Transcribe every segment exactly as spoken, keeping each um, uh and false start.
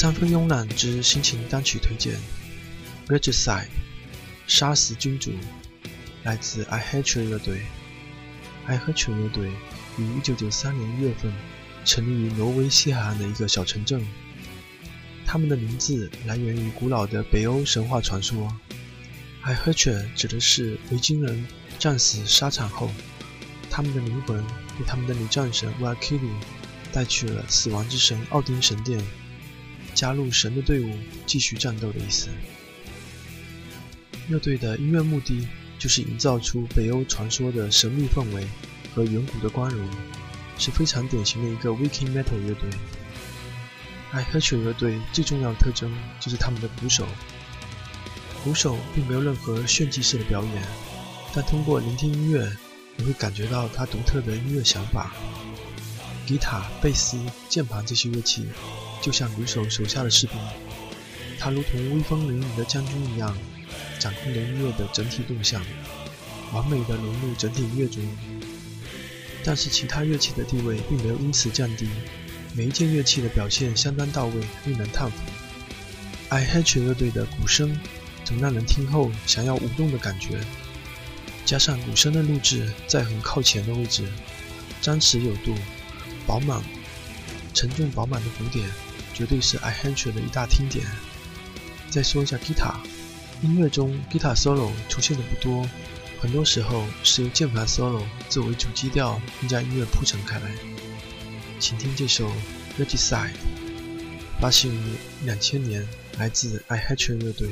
三分慵懒之心情单曲推荐 Regicide 杀死君主，来自 I Hertug 乐队。I Hertug 乐队于一九九三年一月份成立于挪威西海岸的一个小城镇。他们的名字来源于古老的北欧神话传说。I Hertug 指的是维京人战死沙场后，他们的灵魂被他们的女战神 Valkyrie 带去了死亡之神奥丁神殿，加入神的队伍继续战斗的意思。乐队的音乐目的就是营造出北欧传说的神秘氛围和远古的光荣，是非常典型的一个 Viking Metal 乐队。I Hertug 乐队最重要的特征就是他们的鼓手，鼓手并没有任何炫技式的表演，但通过聆听音乐你会感觉到他独特的音乐想法。吉他、贝斯、键盘这些乐器就像鼓手手下的士兵，他如同威风凛凛的将军一样，掌控着音乐的整体动向，完美的融入整体音乐中。但是其他乐器的地位并没有因此降低，每一件乐器的表现相当到位，令人叹服。I Hertug 乐队的鼓声总让人听后想要舞动的感觉，加上鼓声的录制在很靠前的位置，张弛有度，饱满沉重饱满的鼓点绝对是 I Hertug 的一大听点。再说一下吉他，音乐中吉他 solo 出现的不多，很多时候是由键盘 solo 作为主基调，并将音乐铺陈开来。请听这首 Regicide， 发行于两千年，来自 I Hertug 乐队。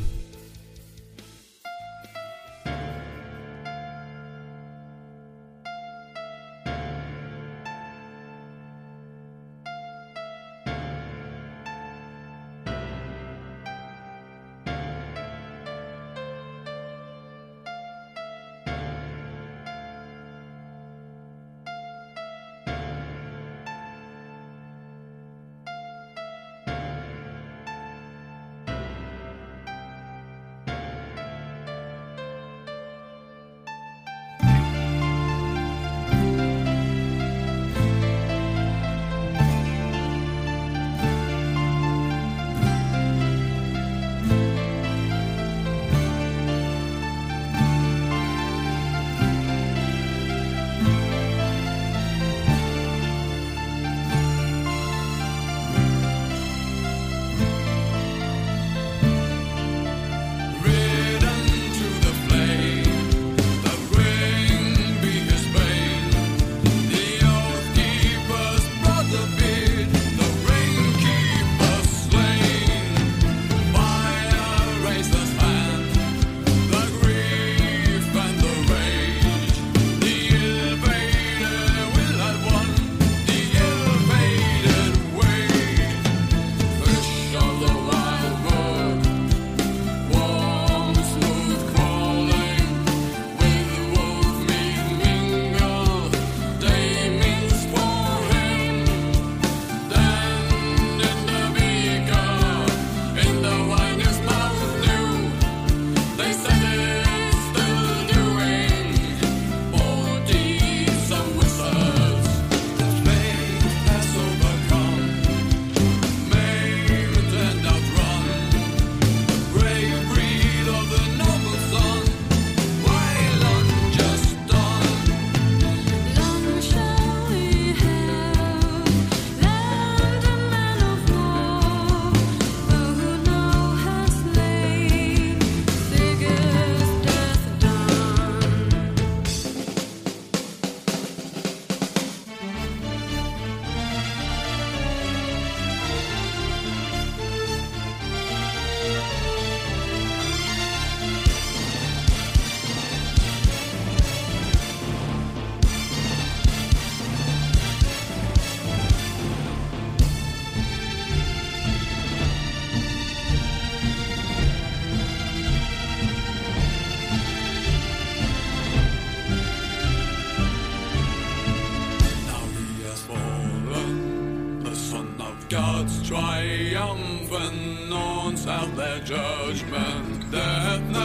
God's triumphant, announce out their judgment. Death